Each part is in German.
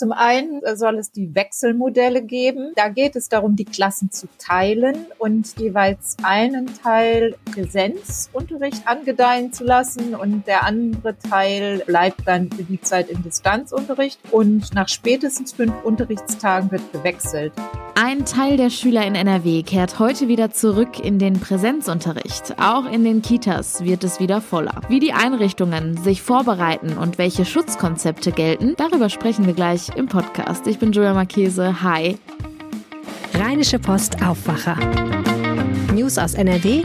Zum einen soll es die Wechselmodelle geben. Da geht es darum, die Klassen zu teilen und jeweils einen Teil Präsenzunterricht angedeihen zu lassen und der andere Teil bleibt dann für die Zeit im Distanzunterricht und nach spätestens 5 Unterrichtstagen wird gewechselt. Ein Teil der Schüler in NRW kehrt heute wieder zurück in den Präsenzunterricht. Auch in den Kitas wird es wieder voller. Wie die Einrichtungen sich vorbereiten und welche Schutzkonzepte gelten, darüber sprechen wir gleich im Podcast. Ich bin Julia Marchese. Hi. Rheinische Post Aufwacher. News aus NRW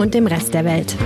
und dem Rest der Welt.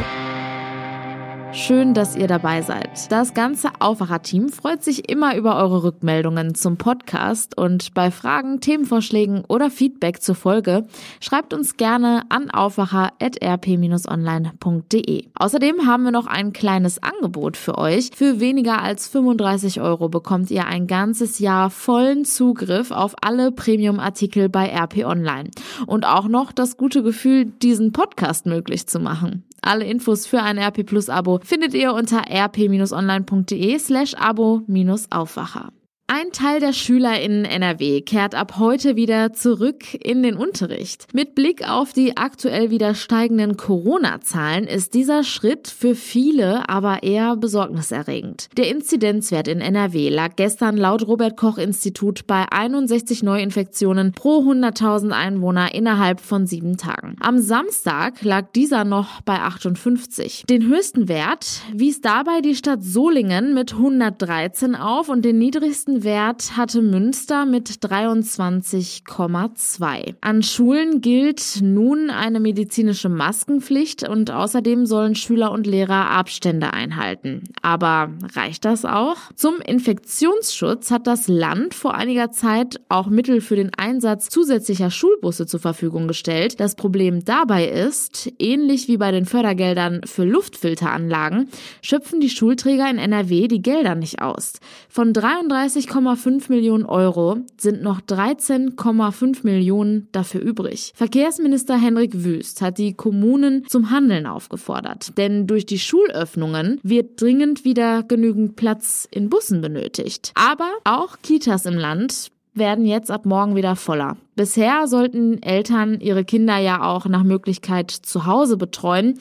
Schön, dass ihr dabei seid. Das ganze Aufwacher-Team freut sich immer über eure Rückmeldungen zum Podcast und bei Fragen, Themenvorschlägen oder Feedback zur Folge schreibt uns gerne an aufwacher@rp-online.de. Außerdem haben wir noch ein kleines Angebot für euch. Für weniger als 35 € bekommt ihr ein ganzes Jahr vollen Zugriff auf alle Premium-Artikel bei RP Online und auch noch das gute Gefühl, diesen Podcast möglich zu machen. Alle Infos für ein RP Plus Abo findet ihr unter rp-online.de/abo-aufwacher. Ein Teil der Schüler in NRW kehrt ab heute wieder zurück in den Unterricht. Mit Blick auf die aktuell wieder steigenden Corona-Zahlen ist dieser Schritt für viele aber eher besorgniserregend. Der Inzidenzwert in NRW lag gestern laut Robert-Koch-Institut bei 61 Neuinfektionen pro 100.000 Einwohner innerhalb von 7 Tagen. Am Samstag lag dieser noch bei 58. Den höchsten Wert wies dabei die Stadt Solingen mit 113 auf und den niedrigsten Wert hatte Münster mit 23,2. An Schulen gilt nun eine medizinische Maskenpflicht und außerdem sollen Schüler und Lehrer Abstände einhalten. Aber reicht das auch? Zum Infektionsschutz hat das Land vor einiger Zeit auch Mittel für den Einsatz zusätzlicher Schulbusse zur Verfügung gestellt. Das Problem dabei ist, ähnlich wie bei den Fördergeldern für Luftfilteranlagen, schöpfen die Schulträger in NRW die Gelder nicht aus. Von 33,5 Millionen € sind noch 13,5 Millionen dafür übrig. Verkehrsminister Henrik Wüst hat die Kommunen zum Handeln aufgefordert, denn durch die Schulöffnungen wird dringend wieder genügend Platz in Bussen benötigt. Aber auch Kitas im Land werden jetzt ab morgen wieder voller. Bisher sollten Eltern ihre Kinder ja auch nach Möglichkeit zu Hause betreuen.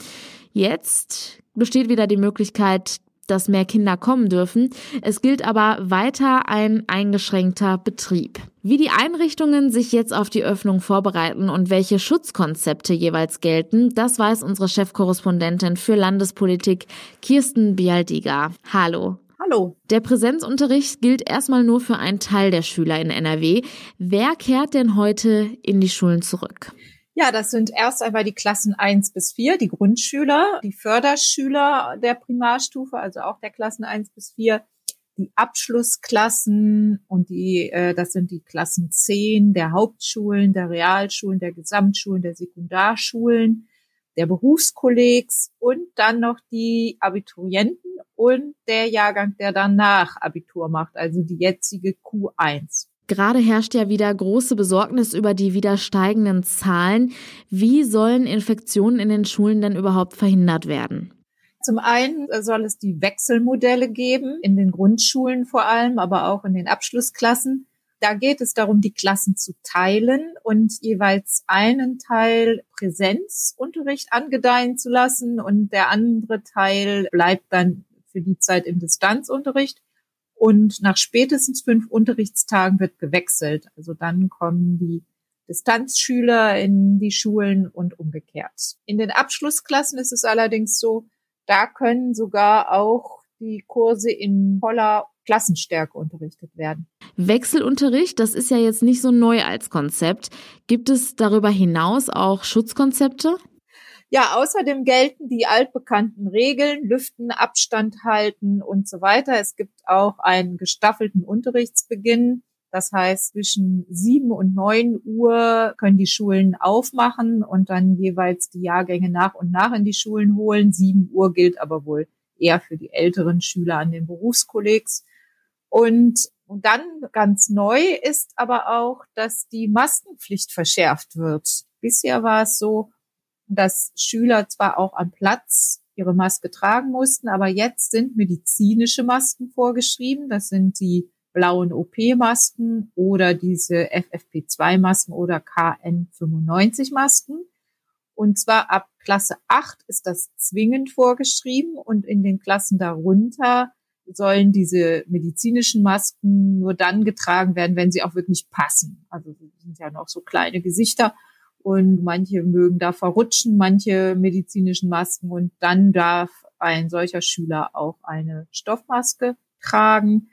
Jetzt besteht wieder die Möglichkeit, dass mehr Kinder kommen dürfen. Es gilt aber weiter ein eingeschränkter Betrieb. Wie die Einrichtungen sich jetzt auf die Öffnung vorbereiten und welche Schutzkonzepte jeweils gelten, das weiß unsere Chefkorrespondentin für Landespolitik Kirsten Bialdiga. Hallo. Hallo. Der Präsenzunterricht gilt erstmal nur für einen Teil der Schüler in NRW. Wer kehrt denn heute in die Schulen zurück? Ja, das sind erst einmal die Klassen 1-4, die Grundschüler, die Förderschüler der Primarstufe, also auch der Klassen 1-4, die Abschlussklassen und das sind die Klassen 10 der Hauptschulen, der Realschulen, der Gesamtschulen, der Sekundarschulen, der Berufskollegs und dann noch die Abiturienten und der Jahrgang, der danach Abitur macht, also die jetzige Q1. Gerade herrscht ja wieder große Besorgnis über die wieder steigenden Zahlen. Wie sollen Infektionen in den Schulen denn überhaupt verhindert werden? Zum einen soll es die Wechselmodelle geben, in den Grundschulen vor allem, aber auch in den Abschlussklassen. Da geht es darum, die Klassen zu teilen und jeweils einen Teil Präsenzunterricht angedeihen zu lassen und der andere Teil bleibt dann für die Zeit im Distanzunterricht. Und nach spätestens 5 Unterrichtstagen wird gewechselt. Also dann kommen die Distanzschüler in die Schulen und umgekehrt. In den Abschlussklassen ist es allerdings so, da können sogar auch die Kurse in voller Klassenstärke unterrichtet werden. Wechselunterricht, das ist ja jetzt nicht so neu als Konzept. Gibt es darüber hinaus auch Schutzkonzepte? Ja, außerdem gelten die altbekannten Regeln, lüften, Abstand halten und so weiter. Es gibt auch einen gestaffelten Unterrichtsbeginn. Das heißt, zwischen 7 und 9 Uhr können die Schulen aufmachen und dann jeweils die Jahrgänge nach und nach in die Schulen holen. 7 Uhr gilt aber wohl eher für die älteren Schüler an den Berufskollegs. Und dann ganz neu ist aber auch, dass die Maskenpflicht verschärft wird. Bisher war es so, dass Schüler zwar auch am Platz ihre Maske tragen mussten, aber jetzt sind medizinische Masken vorgeschrieben. Das sind die blauen OP-Masken oder diese FFP2-Masken oder KN95-Masken. Und zwar ab Klasse 8 ist das zwingend vorgeschrieben und in den Klassen darunter sollen diese medizinischen Masken nur dann getragen werden, wenn sie auch wirklich passen. Also die sind ja noch so kleine Gesichter und manche mögen da verrutschen, manche medizinischen Masken, und dann darf ein solcher Schüler auch eine Stoffmaske tragen.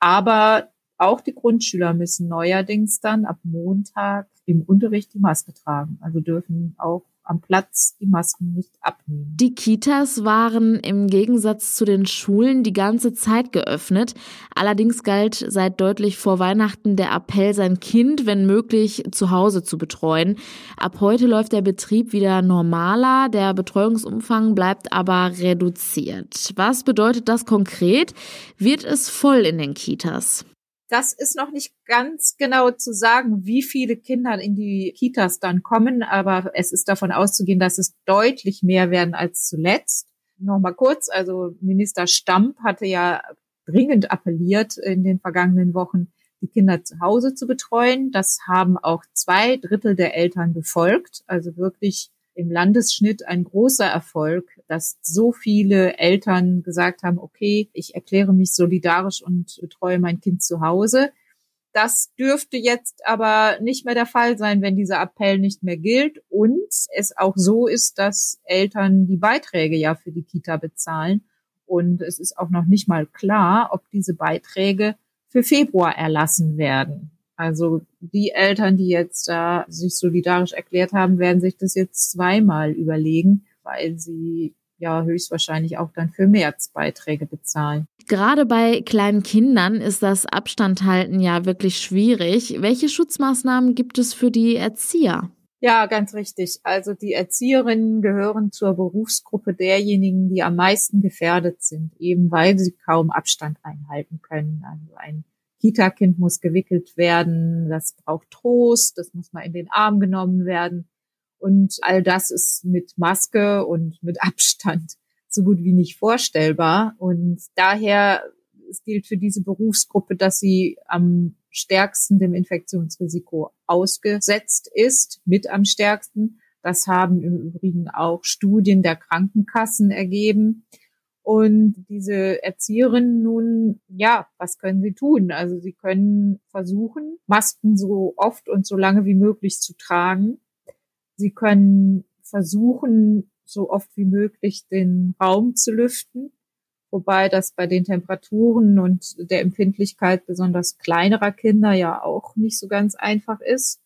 Aber auch die Grundschüler müssen neuerdings dann ab Montag im Unterricht die Maske tragen, also dürfen auch am Platz die Masken nicht abnehmen. Die Kitas waren im Gegensatz zu den Schulen die ganze Zeit geöffnet. Allerdings galt seit deutlich vor Weihnachten der Appell, sein Kind, wenn möglich, zu Hause zu betreuen. Ab heute läuft der Betrieb wieder normaler, der Betreuungsumfang bleibt aber reduziert. Was bedeutet das konkret? Wird es voll in den Kitas? Das ist noch nicht ganz genau zu sagen, wie viele Kinder in die Kitas dann kommen, aber es ist davon auszugehen, dass es deutlich mehr werden als zuletzt. Nochmal kurz, also Minister Stamp hatte ja dringend appelliert, in den vergangenen Wochen die Kinder zu Hause zu betreuen. Das haben auch 2/3 der Eltern befolgt, also wirklich im Landesschnitt ein großer Erfolg, dass so viele Eltern gesagt haben, okay, ich erkläre mich solidarisch und betreue mein Kind zu Hause. Das dürfte jetzt aber nicht mehr der Fall sein, wenn dieser Appell nicht mehr gilt und es auch so ist, dass Eltern die Beiträge ja für die Kita bezahlen. Und es ist auch noch nicht mal klar, ob diese Beiträge für Februar erlassen werden. Also die Eltern, die jetzt da sich solidarisch erklärt haben, werden sich das jetzt zweimal überlegen, weil sie ja höchstwahrscheinlich auch dann für März-Beiträge bezahlen. Gerade bei kleinen Kindern ist das Abstandhalten ja wirklich schwierig. Welche Schutzmaßnahmen gibt es für die Erzieher? Ja, ganz richtig. Also die Erzieherinnen gehören zur Berufsgruppe derjenigen, die am meisten gefährdet sind, eben weil sie kaum Abstand einhalten können. Also ein Kita-Kind muss gewickelt werden, das braucht Trost, das muss mal in den Arm genommen werden. Und all das ist mit Maske und mit Abstand so gut wie nicht vorstellbar. Und daher gilt für diese Berufsgruppe, dass sie am stärksten dem Infektionsrisiko ausgesetzt ist, mit am stärksten. Das haben im Übrigen auch Studien der Krankenkassen ergeben. Und diese Erzieherinnen nun, ja, was können sie tun? Also sie können versuchen, Masken so oft und so lange wie möglich zu tragen. Sie können versuchen, so oft wie möglich den Raum zu lüften, wobei das bei den Temperaturen und der Empfindlichkeit besonders kleinerer Kinder ja auch nicht so ganz einfach ist.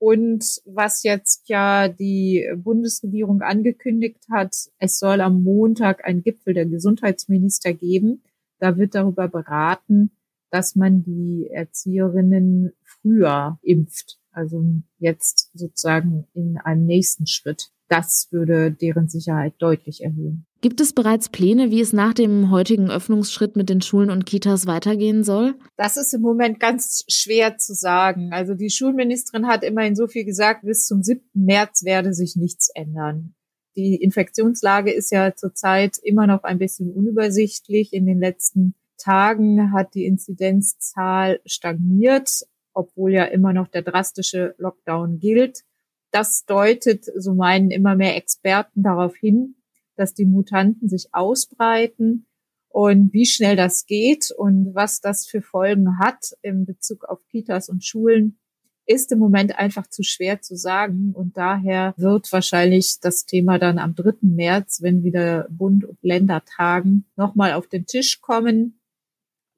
Und was jetzt ja die Bundesregierung angekündigt hat, es soll am Montag einen Gipfel der Gesundheitsminister geben. Da wird darüber beraten, dass man die Erzieherinnen früher impft. Also jetzt sozusagen in einem nächsten Schritt. Das würde deren Sicherheit deutlich erhöhen. Gibt es bereits Pläne, wie es nach dem heutigen Öffnungsschritt mit den Schulen und Kitas weitergehen soll? Das ist im Moment ganz schwer zu sagen. Also die Schulministerin hat immerhin so viel gesagt, bis zum 7. März werde sich nichts ändern. Die Infektionslage ist ja zurzeit immer noch ein bisschen unübersichtlich. In den letzten Tagen hat die Inzidenzzahl stagniert, obwohl ja immer noch der drastische Lockdown gilt. Das deutet, so meinen immer mehr Experten, darauf hin, dass die Mutanten sich ausbreiten, und wie schnell das geht und was das für Folgen hat in Bezug auf Kitas und Schulen, ist im Moment einfach zu schwer zu sagen, und daher wird wahrscheinlich das Thema dann am 3. März, wenn wieder Bund und Länder tagen, nochmal auf den Tisch kommen.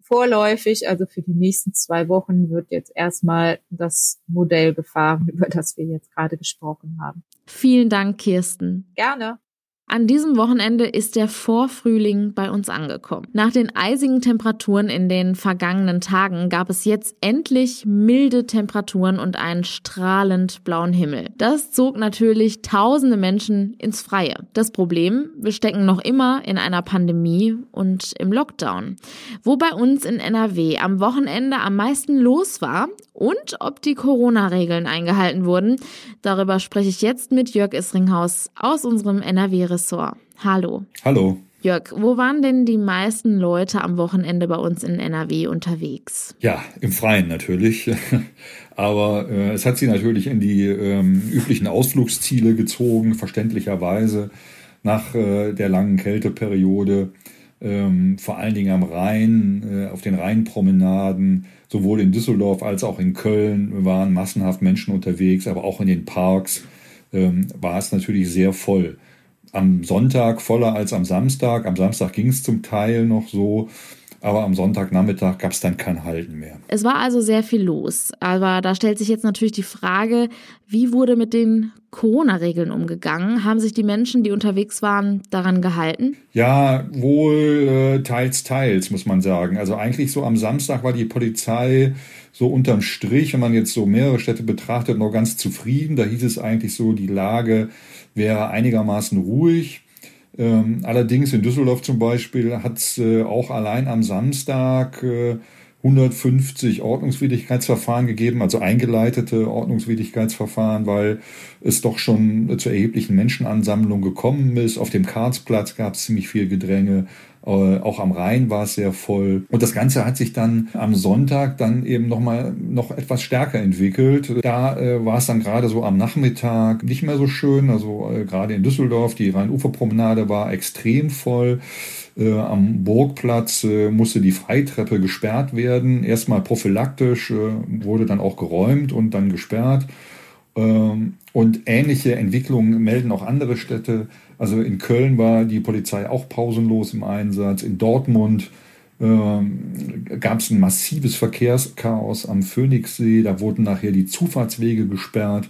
Vorläufig, also für die nächsten 2 Wochen, wird jetzt erstmal das Modell gefahren, über das wir jetzt gerade gesprochen haben. Vielen Dank, Kirsten. Gerne. An diesem Wochenende ist der Vorfrühling bei uns angekommen. Nach den eisigen Temperaturen in den vergangenen Tagen gab es jetzt endlich milde Temperaturen und einen strahlend blauen Himmel. Das zog natürlich tausende Menschen ins Freie. Das Problem, wir stecken noch immer in einer Pandemie und im Lockdown. Wo bei uns in NRW am Wochenende am meisten los war und ob die Corona-Regeln eingehalten wurden, darüber spreche ich jetzt mit Jörg Isringhaus aus unserem NRW-Ressort. Hallo. Hallo. Jörg, wo waren denn die meisten Leute am Wochenende bei uns in NRW unterwegs? Ja, im Freien natürlich. Aber es hat sie natürlich in die üblichen Ausflugsziele gezogen, verständlicherweise nach der langen Kälteperiode. Vor allen Dingen am Rhein, auf den Rheinpromenaden, sowohl in Düsseldorf als auch in Köln waren massenhaft Menschen unterwegs, aber auch in den Parks war es natürlich sehr voll. Am Sonntag voller als am Samstag. Am Samstag ging es zum Teil noch so, aber am Sonntagnachmittag gab es dann kein Halten mehr. Es war also sehr viel los. Aber da stellt sich jetzt natürlich die Frage, wie wurde mit den Corona-Regeln umgegangen? Haben sich die Menschen, die unterwegs waren, daran gehalten? Ja, wohl teils, muss man sagen. Also eigentlich so am Samstag war die Polizei so unterm Strich, wenn man jetzt so mehrere Städte betrachtet, noch ganz zufrieden. Da hieß es eigentlich so, die Lage wäre einigermaßen ruhig. Allerdings in Düsseldorf zum Beispiel hat es auch allein am Samstag 150 Ordnungswidrigkeitsverfahren gegeben, also eingeleitete Ordnungswidrigkeitsverfahren, weil es doch schon zur erheblichen Menschenansammlung gekommen ist. Auf dem Karlsplatz gab es ziemlich viel Gedränge, auch am Rhein war es sehr voll. Und das Ganze hat sich dann am Sonntag dann eben noch etwas stärker entwickelt. Da war es dann gerade so am Nachmittag nicht mehr so schön, also gerade in Düsseldorf, die Rheinuferpromenade war extrem voll. Am Burgplatz musste die Freitreppe gesperrt werden. Erstmal prophylaktisch, wurde dann auch geräumt und dann gesperrt. Und ähnliche Entwicklungen melden auch andere Städte. Also in Köln war die Polizei auch pausenlos im Einsatz. In Dortmund gab es ein massives Verkehrschaos am Phoenixsee. Da wurden nachher die Zufahrtswege gesperrt.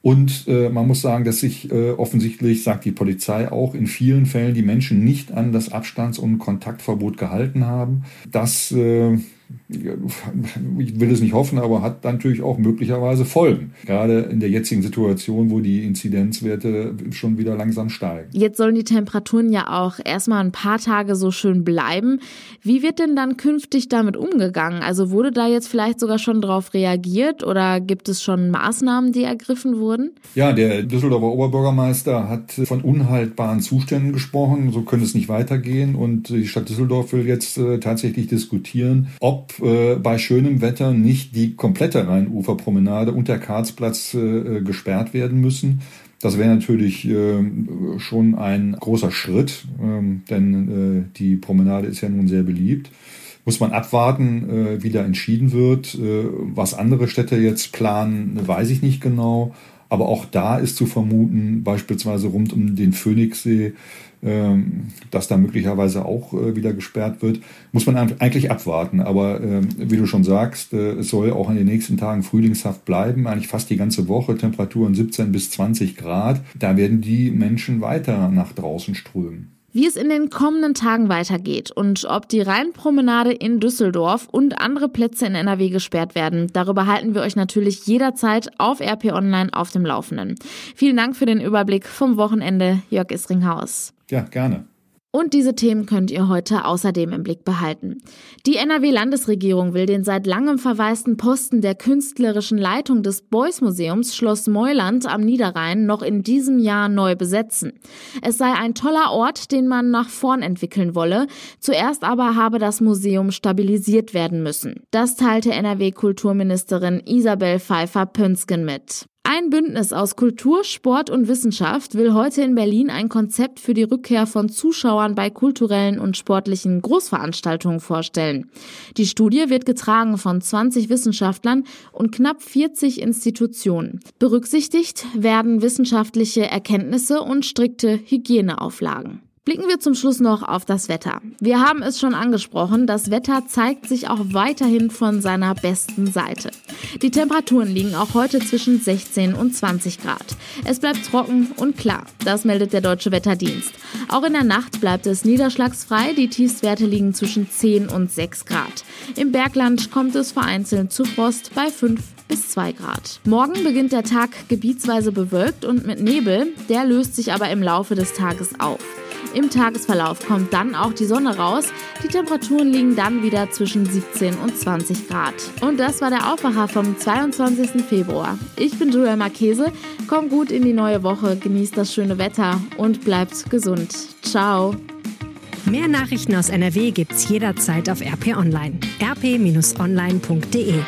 Und man muss sagen, dass sich offensichtlich, sagt die Polizei auch, in vielen Fällen die Menschen nicht an das Abstands- und Kontaktverbot gehalten haben. Das, ich will es nicht hoffen, aber hat natürlich auch möglicherweise Folgen. Gerade in der jetzigen Situation, wo die Inzidenzwerte schon wieder langsam steigen. Jetzt sollen die Temperaturen ja auch erstmal ein paar Tage so schön bleiben. Wie wird denn dann künftig damit umgegangen? Also wurde da jetzt vielleicht sogar schon drauf reagiert oder gibt es schon Maßnahmen, die ergriffen wurden? Ja, der Düsseldorfer Oberbürgermeister hat von unhaltbaren Zuständen gesprochen. So könnte es nicht weitergehen. Und die Stadt Düsseldorf will jetzt tatsächlich diskutieren, ob bei schönem Wetter nicht die komplette Rheinuferpromenade und der Karlsplatz gesperrt werden müssen. Das wäre natürlich schon ein großer Schritt, denn die Promenade ist ja nun sehr beliebt. Muss man abwarten, wie da entschieden wird. Was andere Städte jetzt planen, weiß ich nicht genau. Aber auch da ist zu vermuten, beispielsweise rund um den Phoenixsee, dass da möglicherweise auch wieder gesperrt wird. Muss man eigentlich abwarten. Aber wie du schon sagst, es soll auch in den nächsten Tagen frühlingshaft bleiben. Eigentlich fast die ganze Woche Temperaturen 17 bis 20 Grad. Da werden die Menschen weiter nach draußen strömen. Wie es in den kommenden Tagen weitergeht und ob die Rheinpromenade in Düsseldorf und andere Plätze in NRW gesperrt werden, darüber halten wir euch natürlich jederzeit auf RP Online auf dem Laufenden. Vielen Dank für den Überblick vom Wochenende, Jörg Isringhaus. Ja, gerne. Und diese Themen könnt ihr heute außerdem im Blick behalten. Die NRW-Landesregierung will den seit langem verwaisten Posten der künstlerischen Leitung des Beuys-Museums Schloss Moyland am Niederrhein noch in diesem Jahr neu besetzen. Es sei ein toller Ort, den man nach vorn entwickeln wolle. Zuerst aber habe das Museum stabilisiert werden müssen. Das teilte NRW-Kulturministerin Isabel Pfeiffer-Pönsgen mit. Ein Bündnis aus Kultur, Sport und Wissenschaft will heute in Berlin ein Konzept für die Rückkehr von Zuschauern bei kulturellen und sportlichen Großveranstaltungen vorstellen. Die Studie wird getragen von 20 Wissenschaftlern und knapp 40 Institutionen. Berücksichtigt werden wissenschaftliche Erkenntnisse und strikte Hygieneauflagen. Blicken wir zum Schluss noch auf das Wetter. Wir haben es schon angesprochen, das Wetter zeigt sich auch weiterhin von seiner besten Seite. Die Temperaturen liegen auch heute zwischen 16 und 20 Grad. Es bleibt trocken und klar, das meldet der Deutsche Wetterdienst. Auch in der Nacht bleibt es niederschlagsfrei, die Tiefstwerte liegen zwischen 10 und 6 Grad. Im Bergland kommt es vereinzelt zu Frost bei 5 bis 2 Grad. Morgen beginnt der Tag gebietsweise bewölkt und mit Nebel, der löst sich aber im Laufe des Tages auf. Im Tagesverlauf kommt dann auch die Sonne raus. Die Temperaturen liegen dann wieder zwischen 17 und 20 Grad. Und das war der Aufwacher vom 22. Februar. Ich bin Julia Marchese. Kommt gut in die neue Woche, genießt das schöne Wetter und bleibt gesund. Ciao. Mehr Nachrichten aus NRW gibt's jederzeit auf RP Online. rp-online.de